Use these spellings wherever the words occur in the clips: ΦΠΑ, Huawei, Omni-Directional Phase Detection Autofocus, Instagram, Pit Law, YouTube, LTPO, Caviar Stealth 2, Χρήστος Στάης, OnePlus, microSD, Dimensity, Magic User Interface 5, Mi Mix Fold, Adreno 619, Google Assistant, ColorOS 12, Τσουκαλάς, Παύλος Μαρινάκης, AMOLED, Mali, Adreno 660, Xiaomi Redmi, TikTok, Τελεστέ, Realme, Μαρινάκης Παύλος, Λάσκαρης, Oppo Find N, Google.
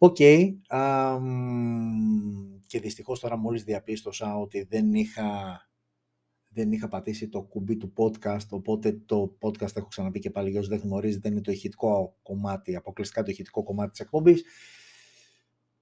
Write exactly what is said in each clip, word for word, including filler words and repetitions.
Οκ. Okay. Και δυστυχώς τώρα μόλις διαπίστωσα ότι δεν είχα, δεν είχα πατήσει το κουμπί του podcast, οπότε το podcast έχω ξαναπεί και πάλι για όσους δεν γνωρίζει, δεν είναι το ηχητικό κομμάτι, αποκλειστικά το ηχητικό κομμάτι της εκπομπής.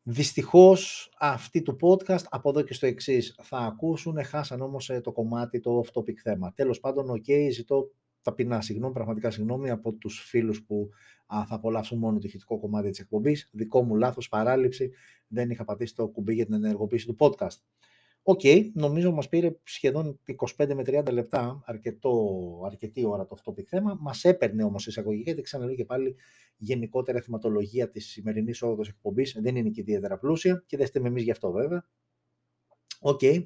Δυστυχώς αυτή του podcast από εδώ και στο εξής θα ακούσουν, χάσαν όμως το κομμάτι το off-topic θέμα. Τέλος πάντων, οκ, okay, ζητώ ταπεινά συγγνώμη, πραγματικά συγγνώμη από τους φίλους που α, θα απολαύσουν μόνο το ηχητικό κομμάτι της εκπομπής. Δικό μου λάθος, παράληψη, δεν είχα πατήσει το κουμπί για την ενεργοποίηση του podcast. Οκ, okay, νομίζω μας πήρε σχεδόν είκοσι πέντε με τριάντα λεπτά, αρκετό, αρκετή ώρα το off-topic θέμα. Μας έπαιρνε όμως εισαγωγή, γιατί ξαναλέω και πάλι γενικότερα θεματολογία της σημερινής όδος εκπομπής δεν είναι και ιδιαίτερα πλούσια και δεν στέμε εμείς γι' αυτό βέβαια. Οκ. Okay.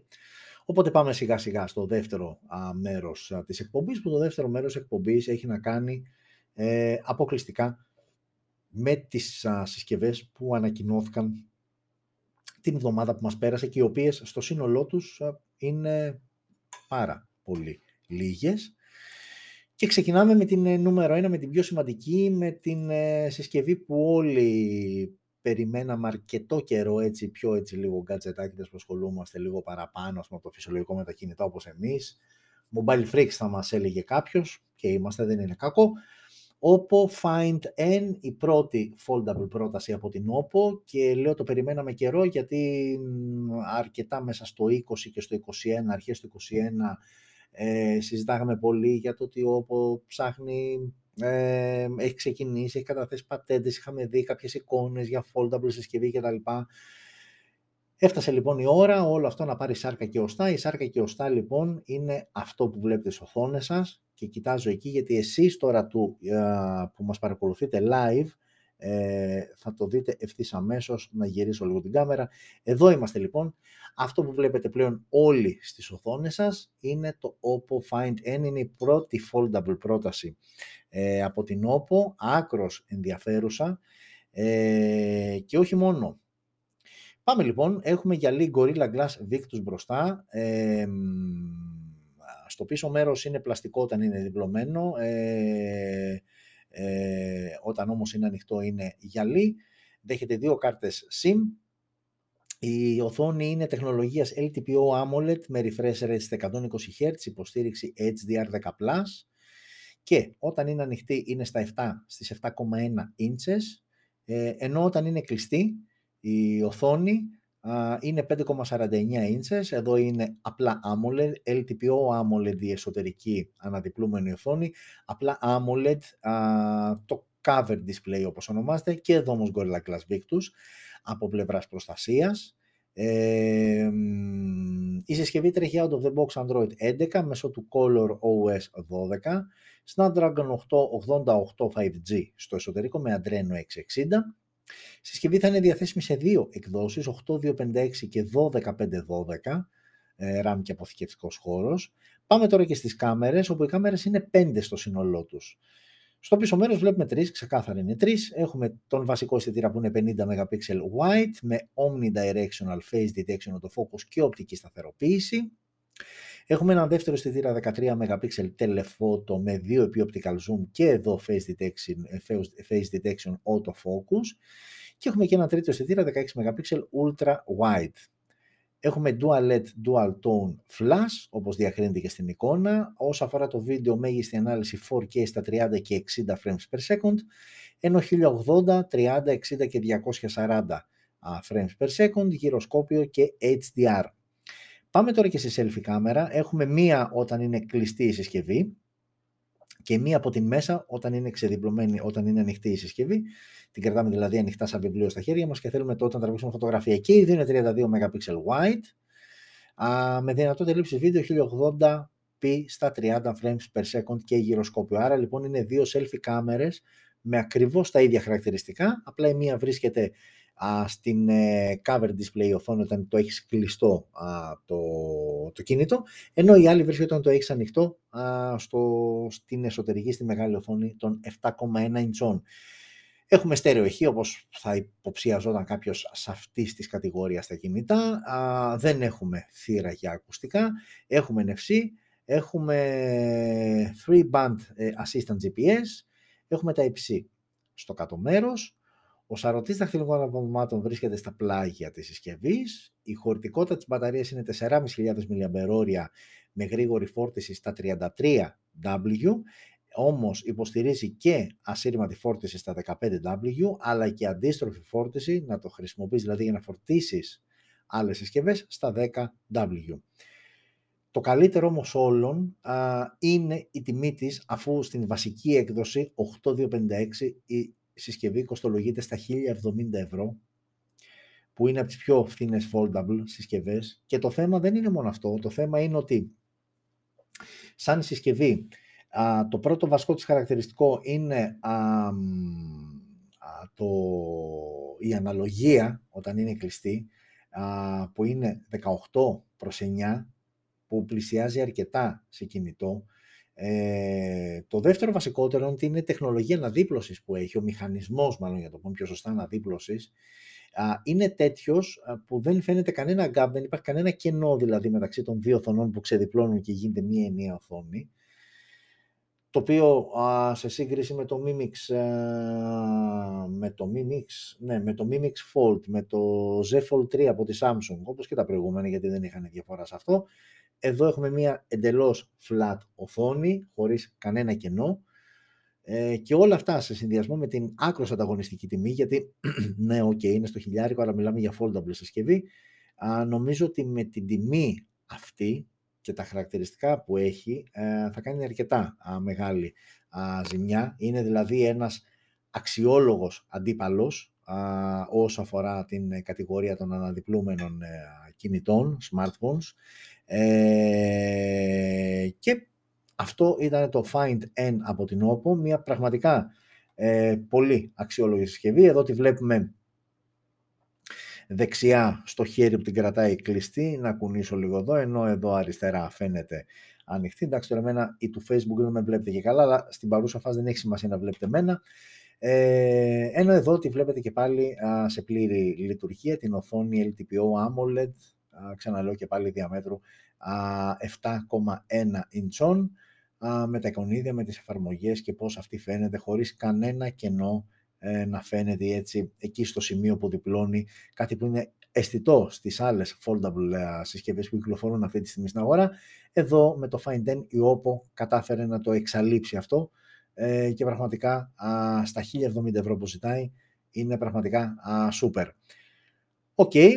Οπότε πάμε σιγά σιγά στο δεύτερο α, μέρος α, της εκπομπής, που το δεύτερο μέρος εκπομπής έχει να κάνει ε, αποκλειστικά με τις α, συσκευές που ανακοινώθηκαν την εβδομάδα που μας πέρασε και οι οποίες στο σύνολό τους α, είναι πάρα πολύ λίγες. Και ξεκινάμε με την ε, νούμερο ένα, με την πιο σημαντική, με την ε, συσκευή που όλοι περιμέναμε αρκετό καιρό, έτσι πιο έτσι λίγο γκατζετάκιδες που ασχολούμαστε λίγο παραπάνω από το φυσιολογικό με τα κινητά όπως εμείς. Mobile Freaks θα μας έλεγε κάποιος, και είμαστε, δεν είναι κακό. Oppo Find N, η πρώτη foldable πρόταση από την Oppo, και λέω το περιμέναμε καιρό γιατί αρκετά μέσα στο είκοσι και στο είκοσι ένα, αρχές του είκοσι ένα, ε, συζητάγαμε πολύ για το ότι Oppo ψάχνει. Ε, έχει ξεκινήσει, έχει καταθέσει πατέντες, είχαμε δει κάποιες εικόνες για foldable συσκευή κτλ. Έφτασε λοιπόν η ώρα όλο αυτό να πάρει σάρκα και οστά. Η σάρκα και οστά λοιπόν είναι αυτό που βλέπετε στις οθόνες σας, και κοιτάζω εκεί γιατί εσείς τώρα του, α, που μας παρακολουθείτε live ε, θα το δείτε ευθύς αμέσως. Να γυρίσω λίγο την κάμερα. Εδώ είμαστε λοιπόν. Αυτό που βλέπετε πλέον όλοι στις οθόνες σας είναι το Oppo Find N. Είναι η πρώτη foldable πρόταση ε, από την Oppo, άκρος ενδιαφέρουσα ε, και όχι μόνο. Πάμε λοιπόν, έχουμε γυαλί Gorilla Glass Victus μπροστά, ε, στο πίσω μέρος είναι πλαστικό όταν είναι διπλωμένο, ε, ε, όταν όμως είναι ανοιχτό είναι γυαλί, δέχεται δύο κάρτες SIM. Η οθόνη είναι τεχνολογίας ελ τι πι ο AMOLED με refresh rate στα εκατόν είκοσι χερτζ, υποστήριξη έιτς ντι αρ δέκα συν, και όταν είναι ανοιχτή είναι στα επτά, στις επτά κόμμα ένα ίντσες, ενώ όταν είναι κλειστή η οθόνη είναι πέντε κόμμα σαράντα εννιά ίντσες, εδώ είναι απλά AMOLED, ελ τι πι ο AMOLED η εσωτερική αναδιπλούμενη οθόνη, απλά AMOLED το cover display όπως ονομάζεται, και εδώ όμως Gorilla Glass Victus από πλευράς προστασίας. Ε, η συσκευή τρέχει out of the box Android έντεκα μέσω του ColorOS δώδεκα, Snapdragon οκτακόσια ογδόντα οκτώ πέντε τζι στο εσωτερικό με Adreno εξακόσια εξήντα. Η συσκευή θα είναι διαθέσιμη σε δύο εκδόσεις, οκτώ διακόσια πενήντα έξι και δώδεκα πεντακόσια δώδεκα, RAM και αποθηκευτικός χώρος. Πάμε τώρα και στις κάμερες, όπου οι κάμερες είναι πέντε στο σύνολό τους. Στο πίσω μέρος βλέπουμε τρεις, ξεκάθαρα είναι τρεις. Έχουμε τον βασικό αισθητήρα που είναι πενήντα μεγαπίξελ wide με Omni-Directional Phase Detection Autofocus και οπτική σταθεροποίηση. Έχουμε έναν δεύτερο αισθητήρα δεκατρία μεγαπίξελ telephoto με δύο επί optical zoom και εδώ Phase Detection, Phase Detection Autofocus. Και έχουμε και ένα τρίτο αισθητήρα δεκαέξι μεγαπίξελ ultra wide. Έχουμε Dual ελ ι ντι Dual Tone Flash, όπως διακρίνεται και στην εικόνα. Όσον αφορά το βίντεο, μέγιστη ανάλυση φορ κέι στα τριάντα και εξήντα frames per second, ενώ χίλια ογδόντα, τριάντα, εξήντα και διακόσια σαράντα frames per second, γυροσκόπιο και έιτς ντι αρ. Πάμε τώρα και στη selfie κάμερα. Έχουμε μία όταν είναι κλειστή η συσκευή και μία από την μέσα όταν είναι ξεδιπλωμένη, όταν είναι ανοιχτή η συσκευή. Την κρατάμε δηλαδή ανοιχτά σαν βιβλίο στα χέρια μας και θέλουμε τότε να τραβήξουμε φωτογραφία. Και η δύο είναι τριάντα δύο μεγαπίξελ wide με δυνατότητα λήψης βίντεο χίλια ογδόντα πι στα τριάντα frames per second και γυροσκόπιο. Άρα λοιπόν είναι δύο selfie κάμερες με ακριβώς τα ίδια χαρακτηριστικά. Απλά η μία βρίσκεται α, στην ε, cover display οθόνη όταν το έχεις κλειστό α, το, το κινητό, ενώ η άλλη βρίσκεται όταν το έχεις ανοιχτό α, στο, στην εσωτερική, στη μεγάλη οθόνη των επτά κόμμα ένα ιντσών. Έχουμε στέρεο ηχείο, όπως θα υποψιαζόταν κάποιος σε αυτή τη κατηγορία στα κινητά. Α, δεν έχουμε θύρα για ακουστικά. Έχουμε εν εφ σι. Έχουμε three band assistant τζι πι ες. Έχουμε Type-C στο κάτω μέρος. Ο σαρωτής δαχτυλικών απομονωμάτων βρίσκεται στα πλάγια της συσκευής. Η χωρητικότητα της μπαταρίας είναι τέσσερις χιλιάδες πεντακόσια μιλιαμπερόρια με γρήγορη φόρτιση στα τριάντα τρία γουάτ, όμως υποστηρίζει και ασύρματη φόρτιση στα δεκαπέντε γουάτ, αλλά και αντίστροφη φόρτιση, να το χρησιμοποιείς δηλαδή για να φορτίσεις άλλες συσκευές, στα δέκα γουάτ. Το καλύτερο όμως όλων α, είναι η τιμή της, αφού στην βασική έκδοση οκτώ χιλιάδες διακόσια πενήντα έξι η συσκευή κοστολογείται στα χίλια εβδομήντα ευρώ, που είναι από τις πιο φθηνές foldable συσκευές. Και το θέμα δεν είναι μόνο αυτό, το θέμα είναι ότι σαν συσκευή α, το πρώτο βασικό της χαρακτηριστικό είναι α, α, το, η αναλογία όταν είναι κλειστή, α, που είναι δεκαοκτώ προς εννιά, που πλησιάζει αρκετά σε κινητό. Ε, το δεύτερο βασικότερο είναι η τεχνολογία αναδίπλωσης που έχει, ο μηχανισμός μάλλον για το πούμε πιο σωστά αναδίπλωσης, είναι τέτοιος που δεν φαίνεται κανένα gap, δεν υπάρχει κανένα κενό δηλαδή μεταξύ των δύο οθονών που ξεδιπλώνουν και γίνεται μία ενιαία οθόνη, το οποίο α, σε σύγκριση με το Mi Mix, α, με το Mi Mix, ναι, με το Mi Mix Fold, με το Z Fold τρία από τη Samsung, όπως και τα προηγούμενα, γιατί δεν είχαν διαφορά σε αυτό. Εδώ έχουμε μία εντελώς flat οθόνη, χωρίς κανένα κενό, ε, και όλα αυτά σε συνδυασμό με την άκρως ανταγωνιστική τιμή, γιατί ναι, ok, είναι στο χιλιάρικο, αλλά μιλάμε για foldable συσκευή. Α, νομίζω ότι με την τιμή αυτή και τα χαρακτηριστικά που έχει, ε, θα κάνει αρκετά α, μεγάλη α, ζημιά. Είναι δηλαδή ένας αξιόλογος αντίπαλος α, όσο αφορά την ε, κατηγορία των αναδιπλούμενων ε, κινητών, smartphones. Ε, και αυτό ήταν το Find N από την Oppo, μια πραγματικά ε, πολύ αξιόλογη συσκευή. Εδώ τη βλέπουμε δεξιά στο χέρι που την κρατάει κλειστή, να κουνήσω λίγο εδώ, ενώ εδώ αριστερά φαίνεται ανοιχτή. Εντάξει, τώρα εμένα ή του Facebook δεν με βλέπετε και καλά, αλλά στην παρούσα φάση δεν έχει σημασία να βλέπετε εμένα. Ε, ενώ εδώ τη βλέπετε και πάλι α, σε πλήρη λειτουργία, την οθόνη ελ τι πι ο AMOLED, α, ξαναλέω και πάλι διαμέτρου επτά κόμμα ένα ιντσών, α, με τα εικονίδια, με τις εφαρμογές και πώς αυτή φαίνεται, χωρίς κανένα κενό να φαίνεται έτσι εκεί στο σημείο που διπλώνει, κάτι που είναι αισθητό στις άλλες foldable συσκευές που κυκλοφορούν αυτή τη στιγμή στην αγορά. Εδώ με το Find N η Oppo κατάφερε να το εξαλείψει αυτό και πραγματικά στα χίλια εβδομήντα ευρώ που ζητάει είναι πραγματικά super. Οκ, okay,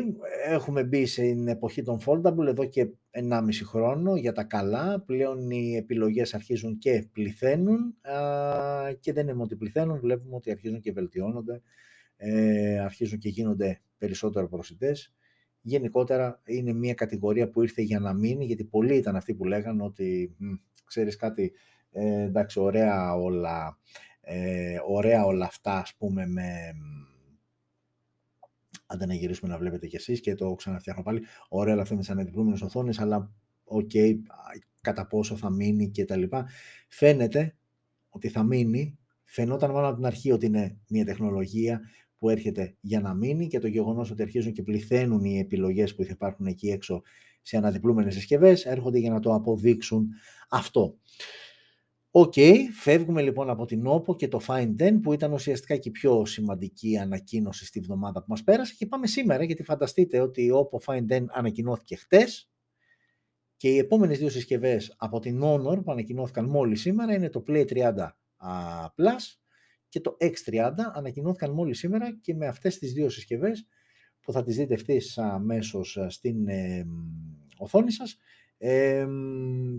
έχουμε μπει στην εποχή των foldable εδώ και ενάμιση χρόνο για τα καλά. Πλέον οι επιλογές αρχίζουν και πληθαίνουν α, και δεν είναι μόνο ότι πληθαίνουν, βλέπουμε ότι αρχίζουν και βελτιώνονται, ε, αρχίζουν και γίνονται περισσότερο προσιτές. Γενικότερα είναι μια κατηγορία που ήρθε για να μείνει, γιατί πολλοί ήταν αυτοί που λέγανε ότι μ, ξέρεις κάτι, ε, εντάξει, ωραία όλα, ε, ωραία όλα αυτά ας πούμε με... Άντε να γυρίσουμε να βλέπετε κι εσείς και το ξαναφτιάχνω πάλι. Ωραία, αλλά αυτό είναι σαν αναδιπλούμενες οθόνες, αλλά οκ, okay, κατά πόσο θα μείνει και τα λοιπά. Φαίνεται ότι θα μείνει, φαινόταν μάλλον από την αρχή ότι είναι μια τεχνολογία που έρχεται για να μείνει, και το γεγονός ότι αρχίζουν και πληθαίνουν οι επιλογές που θα υπάρχουν εκεί έξω σε αναδιπλούμενες συσκευές, έρχονται για να το αποδείξουν αυτό. Οκ, okay, φεύγουμε λοιπόν από την Oppo και το Find N, που ήταν ουσιαστικά και η πιο σημαντική ανακοίνωση στη βδομάδα που μας πέρασε, και πάμε σήμερα, γιατί φανταστείτε ότι η Oppo Find N ανακοινώθηκε χτες και οι επόμενες δύο συσκευές από την Honor που ανακοινώθηκαν μόλις σήμερα είναι το Play τριάντα Plus και το εξ τριάντα, ανακοινώθηκαν μόλις σήμερα, και με αυτές τις δύο συσκευές που θα τις δείτε ευθύς αμέσως στην ε, οθόνη σας, Ε,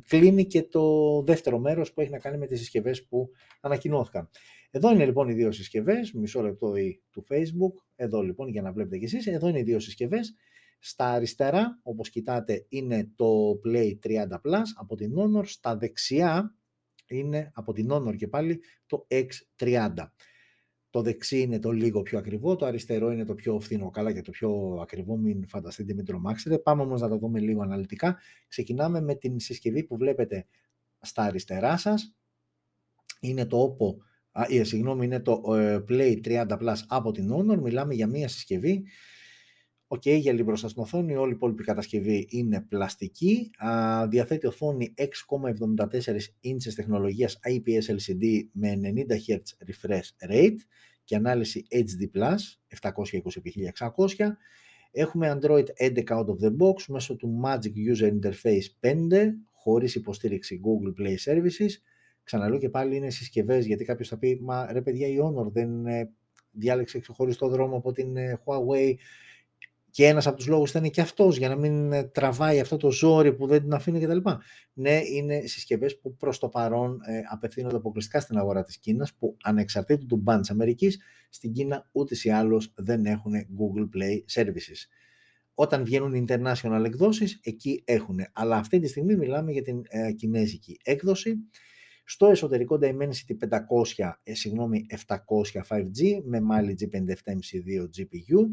κλείνει και το δεύτερο μέρος που έχει να κάνει με τις συσκευές που ανακοινώθηκαν. Εδώ είναι λοιπόν οι δύο συσκευές, μισό λεπτό ή του Facebook, εδώ λοιπόν για να βλέπετε κι εσείς, εδώ είναι οι δύο συσκευές. Στα αριστερά, όπως κοιτάτε, είναι το Play τριάντα Plus από την Honor, στα δεξιά είναι από την Honor και πάλι το εξ τριάντα. Το δεξί είναι το λίγο πιο ακριβό, το αριστερό είναι το πιο φθηνό, καλά και το πιο ακριβό, μην φανταστείτε, μην τρομάξετε. Πάμε όμως να τα δούμε λίγο αναλυτικά. Ξεκινάμε με την συσκευή που βλέπετε στα αριστερά σας. Είναι το, Oppo, α, ε, συγγνώμη, είναι το ε, Play τριάντα Plus από την Honor. Μιλάμε για μια συσκευή. Οκ, okay, για λίγο μπροστά στην οθόνη, όλη η υπόλοιπη κατασκευή είναι πλαστική. Α, διαθέτει οθόνη έξι κόμμα εβδομήντα τέσσερα ίντσες τεχνολογίας άι πι ες ελ σι ντι με ενενήντα χερτζ refresh rate και ανάλυση έιτς ντι πλας επτακόσια είκοσι επί χίλια εξακόσια. Έχουμε Android έντεκα out of the box μέσω του Magic User Interface πέντε χωρίς υποστήριξη Google Play Services. Ξαναλέω και πάλι είναι συσκευές, γιατί κάποιος θα πει «Μα ρε παιδιά, η Honor δεν ε, διάλεξε ξεχωριστό δρόμο από την ε, Huawei» και ένας από τους λόγους ήταν και αυτός, για να μην ε, τραβάει αυτό το ζόρι που δεν την αφήνει κτλ. Ναι, είναι συσκευές που προς το παρόν ε, απευθύνονται αποκλειστικά στην αγορά της Κίνας, που ανεξαρτήτου του μπαν της Αμερικής, στην Κίνα ούτως ή άλλως δεν έχουν Google Play Services. Όταν βγαίνουν international εκδόσεις, εκεί έχουν. Αλλά αυτή τη στιγμή μιλάμε για την ε, κινέζικη έκδοση. Στο εσωτερικό Dimensity πεντακόσια, ε, συγγνώμη, επτακόσια φάιβ τζι με Mali τζι πενήντα επτά εμ σι δύο τζι πι γιου.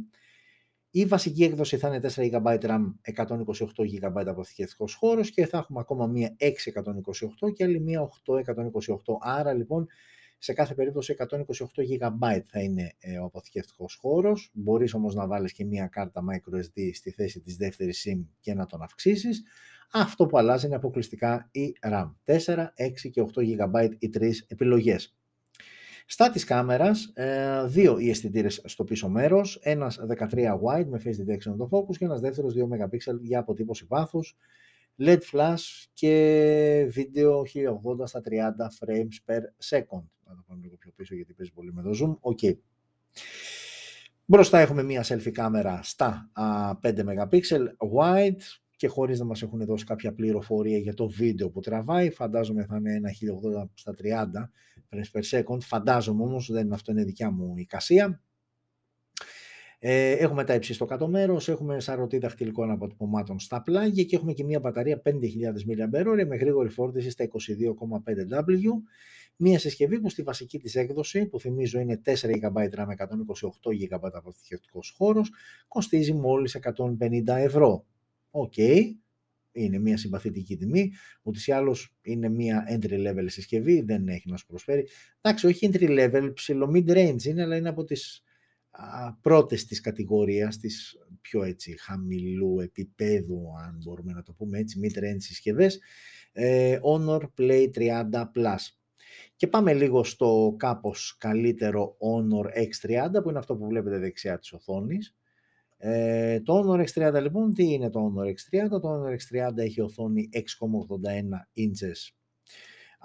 Η βασική έκδοση θα είναι τέσσερα τζι μπι RAM, εκατόν είκοσι οκτώ τζι μπι αποθηκευτικός χώρος, και θα έχουμε ακόμα μία έξι εκατόν είκοσι οκτώ και άλλη μία οκτώ εκατόν είκοσι οκτώ. Άρα λοιπόν σε κάθε περίπτωση εκατόν είκοσι οκτώ τζι μπι θα είναι ε, ο αποθηκευτικός χώρος. Μπορείς όμως να βάλεις και μία κάρτα microSD στη θέση της δεύτερης SIM και να τον αυξήσεις. Αυτό που αλλάζει είναι αποκλειστικά η RAM. τέσσερα, έξι και οκτώ τζι μπι οι τρεις επιλογές. Στα της κάμερας, δύο οι αισθητήρες στο πίσω μέρος, ένας δεκατρία wide με Face Detection Autofocus και ένας δεύτερος δύο μεγαπίξελ για αποτύπωση βάθους, ελ ι ντι flash και βίντεο χίλια ογδόντα στα τριάντα frames per second. Να το πάμε λίγο πιο πίσω γιατί παίζει πολύ με το zoom. Οκ. Okay. Μπροστά έχουμε μία selfie κάμερα στα πέντε μεγαπίξελ wide και χωρίς να μας έχουν δώσει κάποια πληροφορία για το βίντεο που τραβάει. Φαντάζομαι θα είναι ένα χίλια ογδόντα στα τριάντα frames per second. Φαντάζομαι όμως, δεν, αυτό είναι δικιά μου εικασία. Ε, έχουμε τα υψί στο κάτω μέρος, έχουμε σαρωτή δαχτυλικών αποτυπωμάτων στα πλάγια και έχουμε και μια μπαταρία πέντε χιλιάδες mAh με γρήγορη φόρτιση στα είκοσι δύο κόμμα πέντε γουάτ. Μια συσκευή που στη βασική της έκδοση, που θυμίζω είναι τέσσερα τζι μπι RAM, εκατόν είκοσι οκτώ τζι μπι αποθηκευτικός χώρος, κοστίζει μόλις εκατόν πενήντα ευρώ. Οκ, okay. Είναι μια συμπαθητική τιμή, ούτως ή άλλως είναι μια entry-level συσκευή, δεν έχει να σου προσφέρει. Εντάξει, όχι entry-level, ψηλό mid-range είναι, αλλά είναι από τις α, πρώτες της κατηγορίας, της πιο έτσι χαμηλού επίπεδου, αν μπορούμε να το πούμε έτσι, mid-range συσκευές, ε, Honor Play τριάντα πλας. Και πάμε λίγο στο κάπως καλύτερο Honor εξ τριάντα, που είναι αυτό που βλέπετε δεξιά της οθόνης. Ε, το Honor εξ τριάντα λοιπόν, τι είναι το Honor εξ τριάντα? Το Honor εξ τριάντα έχει οθόνη έξι κόμμα ογδόντα ένα ίντσες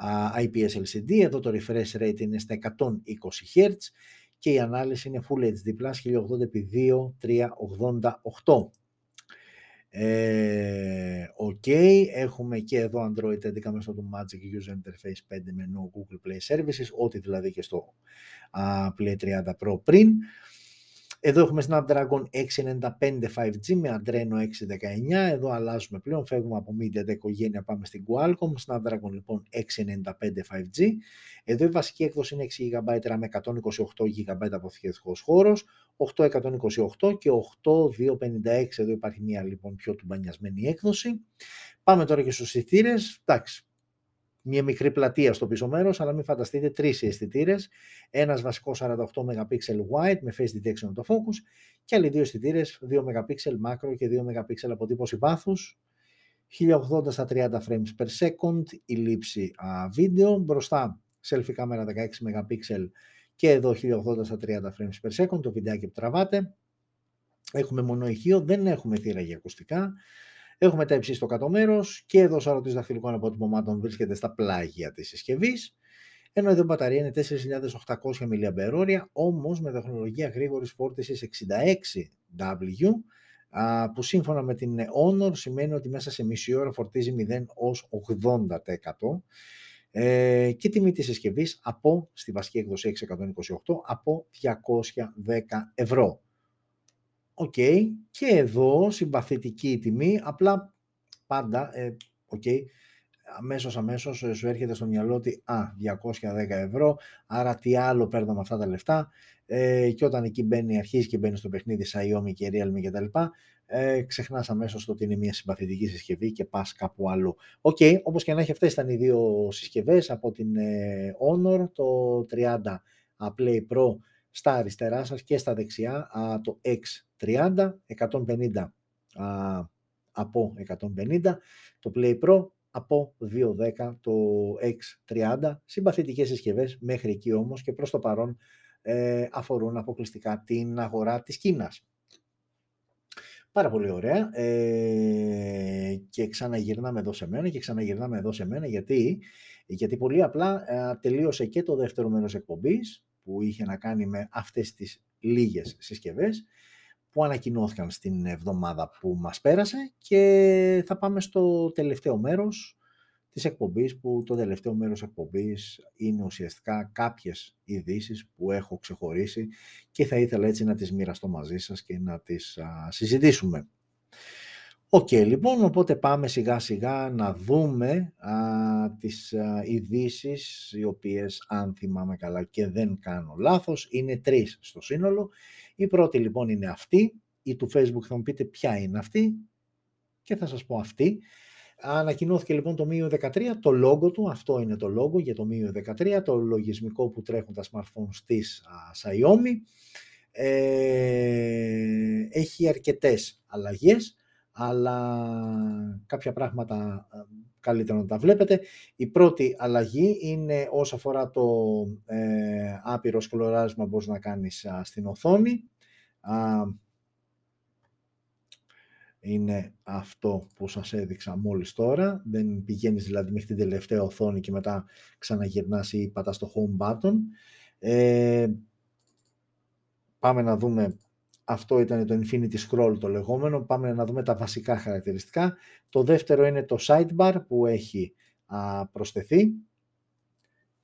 uh, άι πι ες ελ σι ντι, εδώ το refresh rate είναι στα εκατόν είκοσι χερτζ και η ανάλυση είναι Full έιτς ντι πλας χίλια ογδόντα επί δύο χιλιάδες τριακόσια ογδόντα οκτώ. Ε, okay. Έχουμε και εδώ Android έντεκα μέσω του Magic User Interface πέντε με no Google Play Services, ό,τι δηλαδή και στο uh, Play τριάντα Pro πριν. Εδώ έχουμε Snapdragon εξακόσια ενενήντα πέντε φάιβ τζι με Adreno εξακόσια δεκαεννιά. Εδώ αλλάζουμε πλέον, φεύγουμε από MediaTek οικογένεια, πάμε στην Qualcomm. Snapdragon λοιπόν εξακόσια ενενήντα πέντε φάιβ τζι. Εδώ η βασική έκδοση είναι έξι τζι μπι RAM, εκατόν είκοσι οκτώ τζι μπι αποθηκευτικός χώρος, οκτακόσια είκοσι οκτώ και οκτώ διακόσια πενήντα έξι. Εδώ υπάρχει μια λοιπόν πιο τουμπανιασμένη έκδοση. Πάμε τώρα και στους αισθητήρες. Εντάξει, μια μικρή πλατεία στο πίσω μέρος, αλλά μην φανταστείτε, τρεις αισθητήρες. Ένας βασικός σαράντα οκτώ μεγαπίξελ wide με Face Detection Autofocus και άλλοι δύο αισθητήρες, δύο μεγαπίξελ macro και δύο μεγαπίξελ αποτύπωση βάθους. χίλια ογδόντα στα τριάντα frames per second η λήψη α, βίντεο. Μπροστά selfie κάμερα δεκαέξι μεγαπίξελ και εδώ χίλια ογδόντα στα τριάντα frames per second το βιντεάκι που τραβάτε. Έχουμε μονό ηχείο, δεν έχουμε θύρα για ακουστικά. Έχουμε τα υψί στο κάτω μέρος και εδώ σαρωτής δαχτυλικών αποτυπωμάτων βρίσκεται στα πλάγια της συσκευής. Ενώ εδώ η μπαταρία είναι τέσσερις χιλιάδες οκτακόσια mAh, όμως με τεχνολογία γρήγορης φόρτισης εξήντα έξι γουάτ, που σύμφωνα με την Honor σημαίνει ότι μέσα σε μισή ώρα φορτίζει μηδέν έως ογδόντα τοις εκατό. Και τιμή της συσκευής από, στη βασική έκδοση εξακόσια είκοσι οκτώ, από διακόσια δέκα ευρώ. Οκ, okay. Και εδώ συμπαθητική η τιμή, απλά πάντα, οκ, okay, αμέσως αμέσως σου έρχεται στο μυαλό ότι α, διακόσια δέκα ευρώ, άρα τι άλλο παίρνω με αυτά τα λεφτά, ε, και όταν εκεί μπαίνει, αρχίζει και μπαίνει στο παιχνίδι Xiaomi και Realme και τα λοιπά, ε, ξεχνάς αμέσως το ότι είναι μια συμπαθητική συσκευή και πας κάπου αλλού. Οκ, okay, όπως και να έχει, αυτές ήταν οι δύο συσκευές από την ε, Honor, το τριάντα Play Pro στα αριστερά σας και στα δεξιά το εξ τριάντα, εκατόν πενήντα από εκατόν πενήντα, το Play Pro από διακόσια δέκα, το εξ τριάντα, συμπαθητικές συσκευές μέχρι εκεί όμως, και προς το παρόν ε, αφορούν αποκλειστικά την αγορά της Κίνας. Πάρα πολύ ωραία. Ε, και ξαναγυρνάμε εδώ σε μένα και ξαναγυρνάμε εδώ σε μένα γιατί, γιατί πολύ απλά ε, τελείωσε και το δεύτερο μέρος εκπομπής που είχε να κάνει με αυτές τις λίγες συσκευές που ανακοινώθηκαν στην εβδομάδα που μας πέρασε και θα πάμε στο τελευταίο μέρος της εκπομπής που το τελευταίο μέρος εκπομπής είναι ουσιαστικά κάποιες ειδήσεις που έχω ξεχωρίσει και θα ήθελα έτσι να τις μοιραστώ μαζί σας και να τις α, συζητήσουμε. Οκ, okay, λοιπόν, οπότε πάμε σιγά σιγά να δούμε α, τις α, ειδήσεις οι οποίες αν θυμάμαι καλά και δεν κάνω λάθος είναι τρεις στο σύνολο. Η πρώτη λοιπόν είναι αυτή, η του Facebook θα μου πείτε ποια είναι αυτή και θα σας πω αυτή. Ανακοινώθηκε λοιπόν το εμ άι γιου ι δεκατρία, το logo του, αυτό είναι το logo για το εμ άι γιου ι δεκατρία, το λογισμικό που τρέχουν τα smartphones της uh, Xiaomi. Ε, έχει αρκετές αλλαγές, αλλά κάποια πράγματα καλύτερα να τα βλέπετε. Η πρώτη αλλαγή είναι όσο αφορά το ε, άπειρο σκλωράρισμα που μπορείς να κάνεις α, στην οθόνη. Α, είναι αυτό που σας έδειξα μόλις τώρα. Δεν πηγαίνεις δηλαδή μέχρι την τελευταία οθόνη και μετά ξαναγυρνάς ή πατάς το home button. Ε, πάμε να δούμε. Αυτό ήταν το Infinity Scroll το λεγόμενο. Πάμε να δούμε τα βασικά χαρακτηριστικά. Το δεύτερο είναι το sidebar που έχει α, προσθεθεί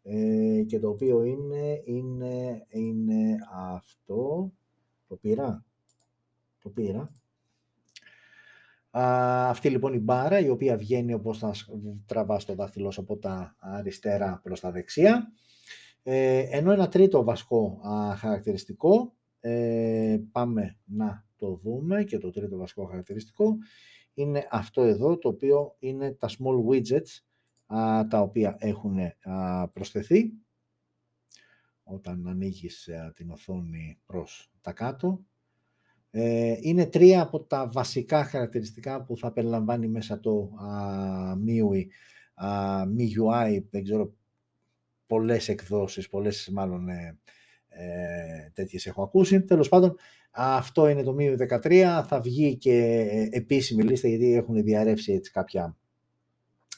ε, και το οποίο είναι, είναι, είναι αυτό. Το πήρα. Το πήρα. Α, αυτή λοιπόν η μπάρα η οποία βγαίνει όπως θα τραβάς το δάχτυλο από τα αριστερά προς τα δεξιά. Ε, ενώ ένα τρίτο βασικό α, χαρακτηριστικό Ε, πάμε να το δούμε και το τρίτο βασικό χαρακτηριστικό είναι αυτό εδώ το οποίο είναι τα small widgets α, τα οποία έχουν α, προσθεθεί όταν ανοίγεις α, την οθόνη προς τα κάτω. Ε, είναι τρία από τα βασικά χαρακτηριστικά που θα περιλαμβάνει μέσα το εμ άι γιου άι, δεν ξέρω πολλές εκδόσεις, πολλές μάλλον ε, Ε, τέτοιες έχω ακούσει. Τέλος πάντων, αυτό είναι το εμ άι γιου ι δεκατρία. Θα βγει και επίσημη λίστα γιατί έχουν διαρρεύσει έτσι κάποια,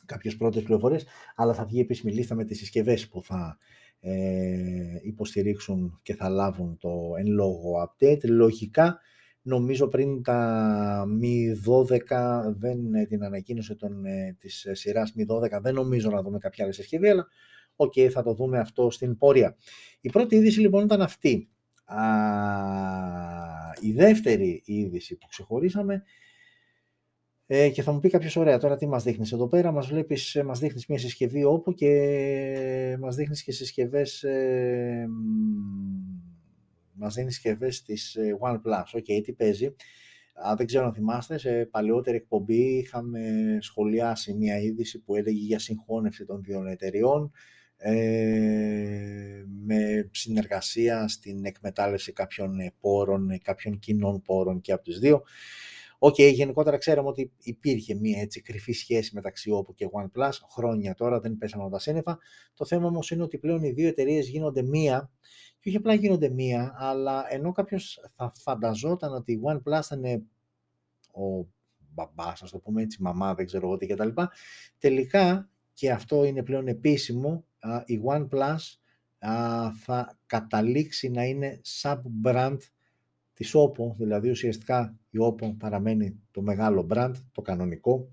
κάποιες πρώτες πληροφορίες. Αλλά θα βγει επίσημη λίστα με τις συσκευές που θα ε, υποστηρίξουν και θα λάβουν το εν λόγω update. Λογικά, νομίζω πριν τα εμ άι γιου ι δώδεκα δεν την ανακοίνωση των, ε, της σειράς εμ άι γιου ι δώδεκα. Δεν νομίζω να δούμε κάποια άλλη συσκευή, αλλά Οκ, okay, θα το δούμε αυτό στην πορεία. Η πρώτη είδηση λοιπόν ήταν αυτή. Α, η δεύτερη είδηση που ξεχωρίσαμε ε, και θα μου πει κάποιος ωραία τώρα τι μας δείχνεις εδώ πέρα, μας βλέπεις, μας δείχνεις μια συσκευή όπου και μας δείχνεις και συσκευές ε, μας δείχνεις συσκευές της OnePlus. Οκ, okay, τι παίζει. Α, δεν ξέρω αν θυμάστε, σε παλαιότερη εκπομπή είχαμε σχολιάσει μια είδηση που έλεγε για συγχώνευση των δύο εταιριών Ε, με συνεργασία στην εκμετάλλευση κάποιων πόρων, κάποιων κοινών πόρων και από τις δύο. Οκ, okay, γενικότερα ξέραμε ότι υπήρχε μια έτσι κρυφή σχέση μεταξύ Oppo και OnePlus, χρόνια τώρα, δεν πέσαμε από τα σύννεφα. Το θέμα όμως είναι ότι πλέον οι δύο εταιρείες γίνονται μία, και όχι απλά γίνονται μία, αλλά ενώ κάποιος θα φανταζόταν ότι η OnePlus ήταν ο μπαμπάς, ας το πούμε έτσι, μαμά, δεν ξέρω εγώ τι κτλ. Τελικά, και αυτό είναι πλέον επίσημο, η OnePlus θα καταλήξει να είναι sub-brand της Oppo, δηλαδή ουσιαστικά η Oppo παραμένει το μεγάλο brand, το κανονικό,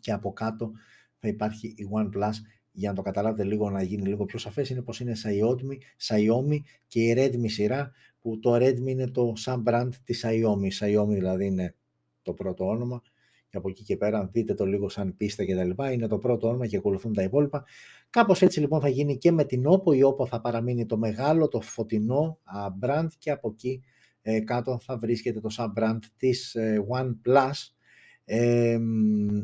και από κάτω θα υπάρχει η OnePlus. Για να το καταλάβετε λίγο, να γίνει λίγο πιο σαφές, είναι πως είναι Xiaomi, Xiaomi και η Redmi σειρά, που το Redmi είναι το sub-brand της Xiaomi. Xiaomi δηλαδή είναι το πρώτο όνομα και από εκεί και πέρα δείτε το λίγο σαν πίστα και τα λοιπά, είναι το πρώτο όνομα και ακολουθούν τα υπόλοιπα. Κάπως έτσι λοιπόν θα γίνει και με την Oppo, η Oppo θα παραμείνει το μεγάλο, το φωτεινό brand και από εκεί ε, κάτω θα βρίσκεται το sub-brand της ε, OnePlus. Ε,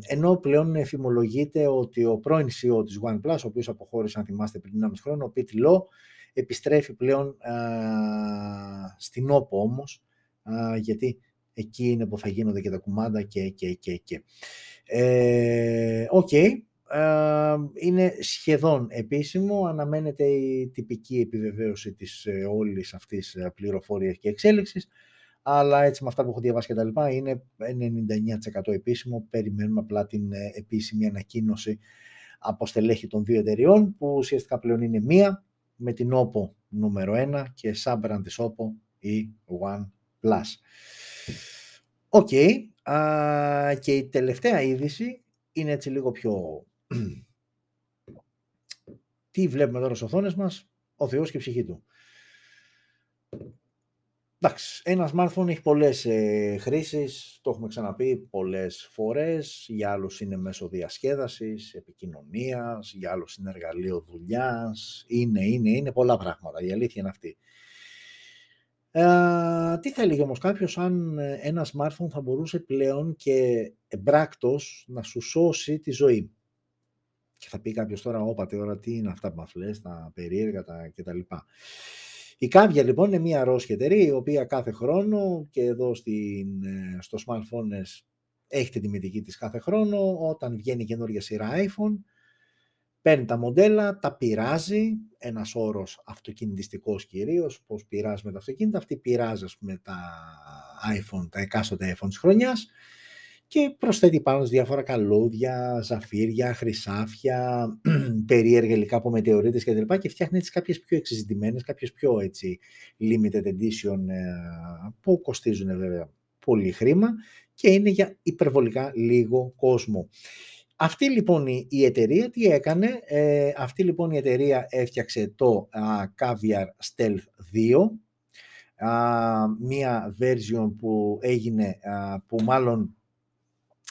ενώ πλέον εφημολογείται ότι ο πρώην σι ι ο της OnePlus, ο οποίος αποχώρησε αν θυμάστε πριν ενάμιση χρόνο, ο Pit Law, επιστρέφει πλέον α, στην Oppo όμως α, γιατί εκεί είναι που θα γίνονται και τα κουμάντα και και και και. Οκ, ε, okay. είναι σχεδόν επίσημο, αναμένεται η τυπική επιβεβαίωση της όλης αυτής πληροφορίας και εξέλιξης, αλλά έτσι με αυτά που έχω διαβάσει και τα λοιπά είναι ενενήντα εννέα τοις εκατό επίσημο. Περιμένουμε απλά την επίσημη ανακοίνωση από στελέχη των δύο εταιριών, που ουσιαστικά πλέον είναι μία, με την Oppo νούμερο ένα και sub-brand της Oppo η OnePlus. Οκ, okay. Και η τελευταία είδηση είναι έτσι λίγο πιο... Τι βλέπουμε τώρα στις οθόνες μας? Ο Θεός και η ψυχή του. Εντάξει, ένα smartphone έχει πολλές ε, χρήσεις, το έχουμε ξαναπεί πολλές φορές, για άλλους είναι μέσο διασκέδασης, επικοινωνίας, για άλλους είναι εργαλείο δουλειάς, είναι, είναι, είναι πολλά πράγματα, η αλήθεια είναι αυτή. Ε, τι θα έλεγε όμως κάποιος αν ένα smartphone θα μπορούσε πλέον και εμπράκτος να σου σώσει τη ζωή? Και θα πει κάποιος τώρα, όπα τώρα τι είναι αυτά που μας λες, τα περίεργα τα κτλ. Η Caviar λοιπόν είναι μια ρώσικη εταιρεία η οποία κάθε χρόνο, και εδώ στην, στο smartphone έχει την τιμητική της κάθε χρόνο, όταν βγαίνει καινούργια σειρά iPhone, παίρνει τα μοντέλα, τα πειράζει, ένας όρος αυτοκινητιστικός κυρίως, πώς πειράζουμε τα αυτοκίνητα, αυτή πειράζει ας πούμε τα iPhone, τα εκάστοτε iPhone της χρονιάς, και προσθέτει πάνω διάφορα καλώδια, ζαφύρια, χρυσάφια, περίεργα υλικά από μετεωρίτες κτλ. Και, και φτιάχνει έτσι κάποιες πιο εξεζητημένες, κάποιες πιο έτσι limited edition, που κοστίζουν βέβαια πολύ χρήμα και είναι για υπερβολικά λίγο κόσμο. Αυτή λοιπόν η εταιρεία τι έκανε? Ε, αυτή λοιπόν η εταιρεία έφτιαξε το uh, Caviar Stealth δύο, uh, μία version που έγινε, uh, που μάλλον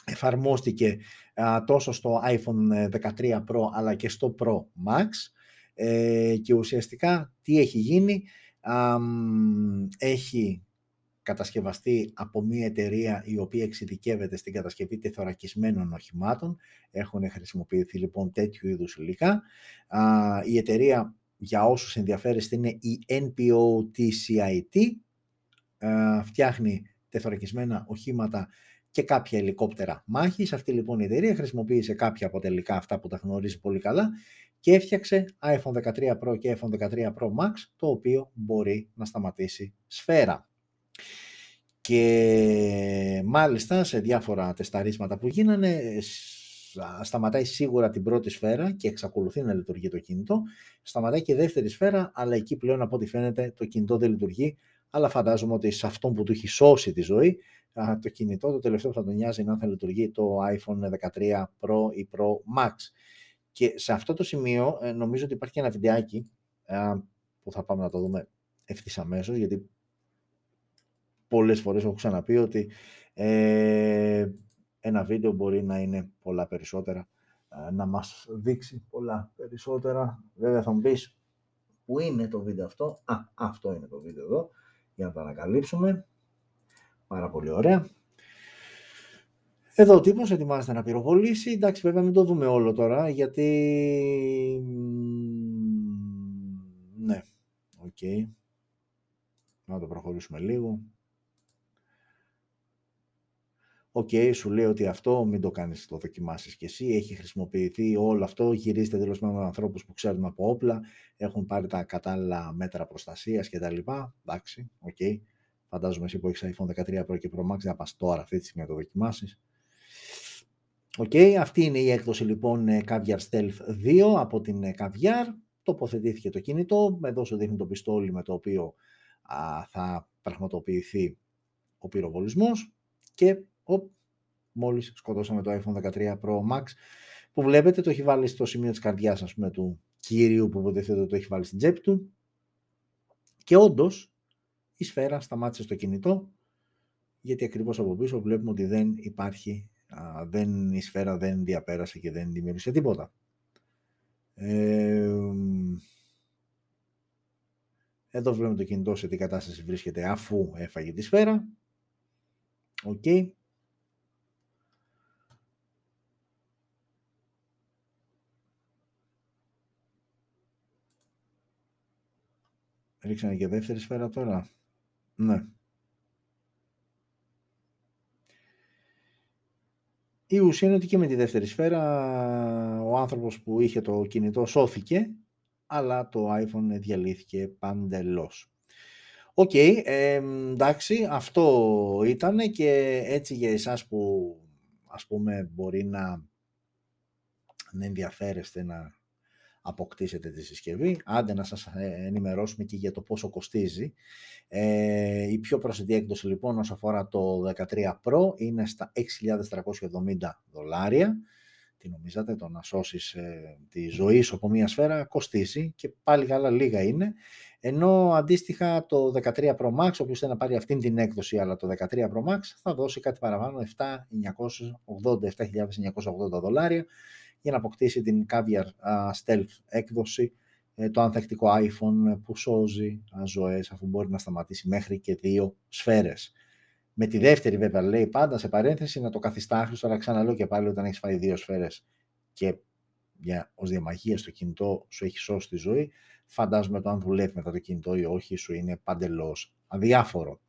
εφαρμόστηκε α, τόσο στο iPhone δεκατρία Pro αλλά και στο Pro Max, ε, και ουσιαστικά τι έχει γίνει? Α, μ, έχει κατασκευαστεί από μια εταιρεία η οποία εξειδικεύεται στην κατασκευή τεθωρακισμένων οχημάτων. Έχουν χρησιμοποιηθεί λοιπόν τέτοιου είδους υλικά. Α, η εταιρεία, για όσους ενδιαφέρεστε, είναι η εν πι ο τι σι άι τι. Α, φτιάχνει τεθωρακισμένα οχήματα και κάποια ελικόπτερα μάχης. Αυτή λοιπόν η εταιρεία χρησιμοποίησε κάποια από τα υλικά αυτά που τα γνωρίζει πολύ καλά και έφτιαξε iPhone δεκατρία Pro και iPhone δεκατρία Pro Max, το οποίο μπορεί να σταματήσει σφαίρα. Και μάλιστα σε διάφορα τεσταρίσματα που γίνανε, σταματάει σίγουρα την πρώτη σφαίρα και εξακολουθεί να λειτουργεί το κινητό. Σταματάει και η δεύτερη σφαίρα, αλλά εκεί πλέον από ό,τι φαίνεται το κινητό δεν λειτουργεί. Αλλά φαντάζομαι ότι σε αυτόν που του έχει σώσει τη ζωή, το κινητό, το τελευταίο που θα τον νοιάζει είναι αν θα λειτουργεί το iPhone δεκατρία Pro ή Pro Max. Και σε αυτό το σημείο νομίζω ότι υπάρχει και ένα βιντεάκι που θα πάμε να το δούμε ευθύς αμέσως, γιατί πολλές φορές έχω ξαναπεί ότι ε, ένα βίντεο μπορεί να είναι πολλά περισσότερα, να μας δείξει πολλά περισσότερα. Βέβαια θα μου πεις, πού είναι το βίντεο αυτό? Α, αυτό είναι το βίντεο εδώ, για να το ανακαλύψουμε. Πάρα πολύ ωραία. Εδώ ο τύπος ετοιμάζεται να πυροβολήσει. Εντάξει, βέβαια μην το δούμε όλο τώρα, γιατί... Ναι, οκ. Okay. Να το προχωρήσουμε λίγο. Οκ, okay, σου λέει ότι αυτό μην το κάνεις, το δοκιμάσεις κι εσύ. Έχει χρησιμοποιηθεί όλο αυτό. Γυρίζεται τέλος με ανθρώπους που ξέρουν από όπλα. Έχουν πάρει τα κατάλληλα μέτρα προστασίας κτλ. Εντάξει, οκ. Okay. Φαντάζομαι εσύ που έχεις iPhone δεκατρία Pro και Pro Max να πας τώρα αυτή τη στιγμή να το δοκιμάσεις. Οκ, okay, αυτή είναι η έκδοση λοιπόν Caviar Stealth δύο από την Caviar. Τοποθετήθηκε το κινητό. Εδώ σου δείχνει το πιστόλι με το οποίο α, θα πραγματοποιηθεί ο πυροβολισμός. Και οπ, μόλις σκοτώσαμε το iPhone δεκατρία Pro Max, που βλέπετε το έχει βάλει στο σημείο της καρδιάς, ας πούμε, του κύριου που υποτίθεται το έχει βάλει στην τσέπη του. Και όντως, η σφαίρα σταμάτησε στο κινητό, γιατί ακριβώς από πίσω βλέπουμε ότι δεν υπάρχει, α, δεν, η σφαίρα δεν διαπέρασε και δεν δημιούργησε τίποτα. Ε, εδώ βλέπουμε το κινητό σε τι κατάσταση βρίσκεται αφού έφαγε τη σφαίρα. Οκ. Okay. Ρίξανε και δεύτερη σφαίρα τώρα. Ναι. Η ουσία είναι ότι και με τη δεύτερη σφαίρα ο άνθρωπος που είχε το κινητό σώθηκε, αλλά το iPhone διαλύθηκε παντελώς. Οκ, okay, ε, εντάξει, αυτό ήταν, και έτσι για εσάς που ας πούμε μπορεί να, να ενδιαφέρεστε να αποκτήσετε τη συσκευή, άντε να σας ενημερώσουμε και για το πόσο κοστίζει. Ε, η πιο προσιτή έκδοση λοιπόν όσον αφορά το δεκατρία Pro είναι στα έξι χιλιάδες τριακόσια εβδομήντα δολάρια. Τι νομίζατε, το να σώσεις ε, τη ζωή σου από μία σφαίρα κοστίζει, και πάλι καλά λίγα είναι. Ενώ αντίστοιχα το δεκατρία Pro Max, όποιος θέλει να πάρει αυτήν την έκδοση, αλλά το δεκατρία Pro Max θα δώσει κάτι παραπάνω, επτά χιλιάδες εννιακόσια ογδόντα δολάρια, για να αποκτήσει την Caviar Stealth έκδοση, το ανθεκτικό iPhone που σώζει ζωές, αφού μπορεί να σταματήσει μέχρι και δύο σφαίρες. Με τη δεύτερη βέβαια λέει πάντα σε παρένθεση να το καθιστά άχρηστο, αλλά ξαναλέω και πάλι, όταν έχεις φάει δύο σφαίρες και για, ως διαμαγεία στο κινητό σου έχει σώσει τη ζωή, φαντάζομαι το αν δουλεύει μετά το κινητό ή όχι σου είναι παντελώς αδιάφορο.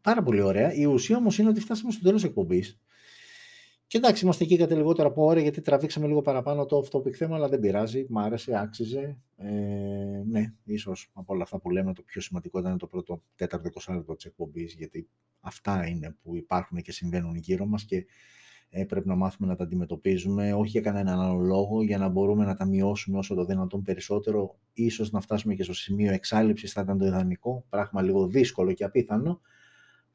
Πάρα πολύ ωραία. Η ουσία όμως είναι ότι φτάσαμε στο τέλος εκπομπής. Και εντάξει, είμαστε εκεί κατά λιγότερο από ώρα, γιατί τραβήξαμε λίγο παραπάνω το off-topic θέμα, αλλά δεν πειράζει, μ' άρεσε, άξιζε. Ε, ναι, ίσως από όλα αυτά που λέμε, το πιο σημαντικό ήταν το πρώτο τέταρτο εικοσάλεπτο της εκπομπής, γιατί αυτά είναι που υπάρχουν και συμβαίνουν γύρω μας και ε, πρέπει να μάθουμε να τα αντιμετωπίζουμε, όχι για κανέναν άλλο λόγο, για να μπορούμε να τα μειώσουμε όσο το δυνατόν περισσότερο. Ίσως να φτάσουμε και στο σημείο εξάλειψης, θα ήταν το ιδανικό, πράγμα λίγο δύσκολο και απίθανο,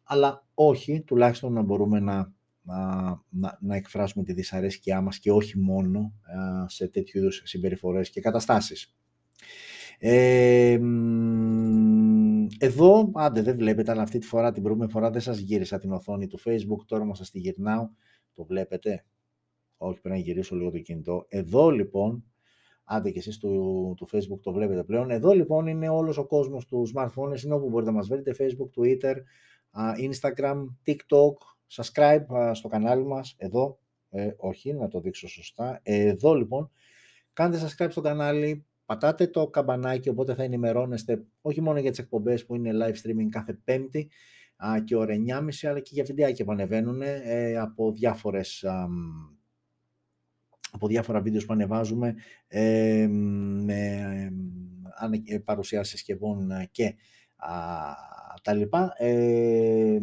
αλλά όχι, τουλάχιστον να μπορούμε να. Να, να εκφράσουμε τη δυσαρέσκειά μας και όχι μόνο α, σε τέτοιου είδους συμπεριφορές και καταστάσεις. Ε, εδώ, άντε δεν βλέπετε, αλλά αυτή τη φορά, την προηγούμενη φορά δεν σας γύρισα την οθόνη του Facebook, τώρα όμως σας τη γυρνάω. Το βλέπετε? Όχι, πρέπει να γυρίσω λίγο το κινητό. Εδώ λοιπόν, άντε και εσείς του, του Facebook το βλέπετε πλέον. Εδώ λοιπόν είναι όλος ο κόσμος του smartphones, είναι όπου μπορείτε να μας βρείτε, Facebook, Twitter, Instagram, TikTok. Subscribe στο κανάλι μας, εδώ, ε, όχι, να το δείξω σωστά, εδώ λοιπόν, κάντε subscribe στο κανάλι, πατάτε το καμπανάκι, οπότε θα ενημερώνεστε όχι μόνο για τις εκπομπές που είναι live streaming κάθε Πέμπτη α, και ώρα εννιά και μισή, αλλά και για βιντεάκια που ανεβαίνουν ε, από, διάφορες, α, από διάφορα βίντεο που ανεβάζουμε, ε, με ε, ε, παρουσιάσεις συσκευών και α, τα λοιπά. Ε,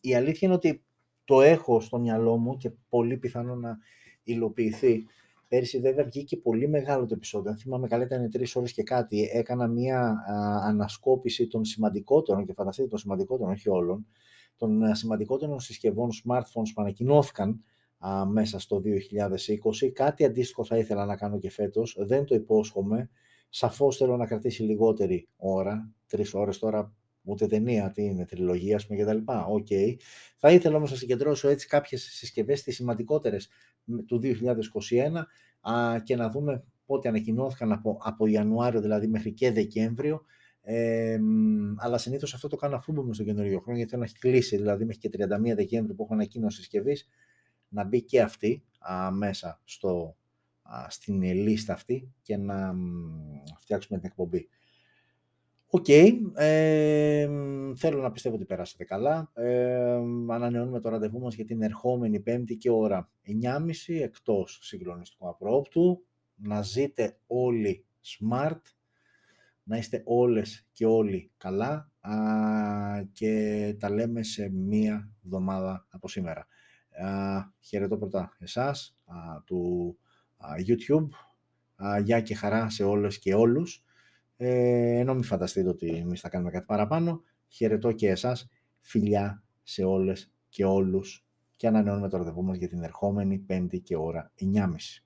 η αλήθεια είναι ότι το έχω στο μυαλό μου και πολύ πιθανό να υλοποιηθεί. Πέρσι βέβαια βγήκε πολύ μεγάλο το επεισόδιο. Αν θυμάμαι καλά, ήταν τρεις ώρες και κάτι. Έκανα μία α, ανασκόπηση των σημαντικότερων, και φανταστείτε των σημαντικότερων, όχι όλων, των α, σημαντικότερων συσκευών smartphones που ανακοινώθηκαν α, μέσα στο δύο χιλιάδες είκοσι. Κάτι αντίστοιχο θα ήθελα να κάνω και φέτος. Δεν το υπόσχομαι. Σαφώς θέλω να κρατήσει λιγότερη ώρα. Τρεις ώρες τώρα. Ούτε ταινία, τι είναι, τριλογία, ας πούμε, και τα λοιπά. Οκ. Okay. Θα ήθελα όμως να συγκεντρώσω έτσι κάποιες συσκευές, τις σημαντικότερες του δύο χιλιάδες είκοσι ένα, α, και να δούμε πότε ανακοινώθηκαν, από, από Ιανουάριο δηλαδή μέχρι και Δεκέμβριο. Ε, αλλά συνήθως αυτό το κάνω αφού μπούμε στο καινούργιο χρόνο, γιατί θέλω να έχει κλείσει, δηλαδή μέχρι και τριάντα μία Δεκέμβρη που έχω ανακοίνωση συσκευής, να μπει και αυτή α, μέσα στο, α, στην λίστα αυτή και να α, φτιάξουμε την εκπομπή. Οκ, okay. ε, θέλω να πιστεύω ότι περάσατε καλά. Ε, ανανεώνουμε το ραντεβού μας για την ερχόμενη Πέμπτη και ώρα εννιά και μισή, εκτός συγκλονιστικού απρόοπτου. Να ζείτε όλοι smart, να είστε όλες και όλοι καλά, α, και τα λέμε σε μία εβδομάδα από σήμερα. Α, χαιρετώ πρώτα εσάς, α, του α, YouTube. Α, γεια και χαρά σε όλες και όλους. Ε, ενώ μην φανταστείτε ότι εμείς θα κάνουμε κάτι παραπάνω. Χαιρετώ και εσάς, φιλιά σε όλες και όλους, και ανανεώνουμε το ραντεβού μας για την ερχόμενη Πέμπτη και ώρα εννιά και μισή.